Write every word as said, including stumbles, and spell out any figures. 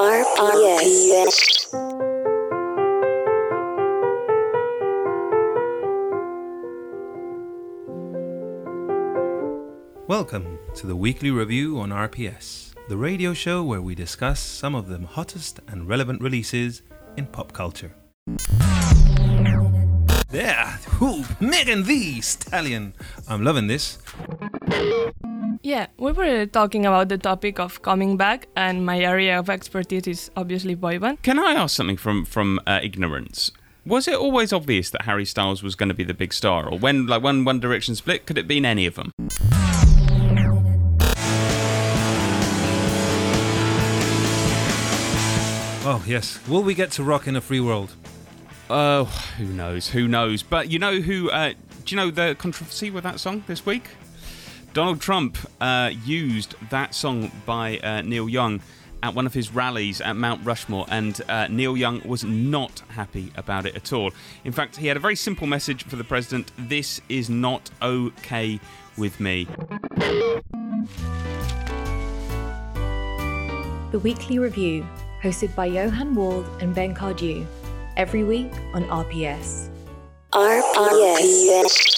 R P S. Welcome to the weekly review on R P S, the radio show where we discuss some of the hottest and relevant releases in pop culture. There! Ooh, Megan Thee Stallion! I'm loving this. Yeah, we were talking about the topic of coming back, and my area of expertise is obviously boy band. Can I ask something from from uh, ignorance? Was it always obvious that Harry Styles was going to be the big star, or when like when One Direction split, could it have been any of them? Oh yes, will we get to rock in a free world? Oh, who knows? Who knows? But you know who? Uh, do you know the controversy with that song this week? Donald Trump uh, used that song by uh, Neil Young at one of his rallies at Mount Rushmore, and uh, Neil Young was not happy about it at all. In fact, he had a very simple message for the president: this is not okay with me. The Weekly Review, hosted by Johan Wald and Ben Cardew, every week on R P S. R P S.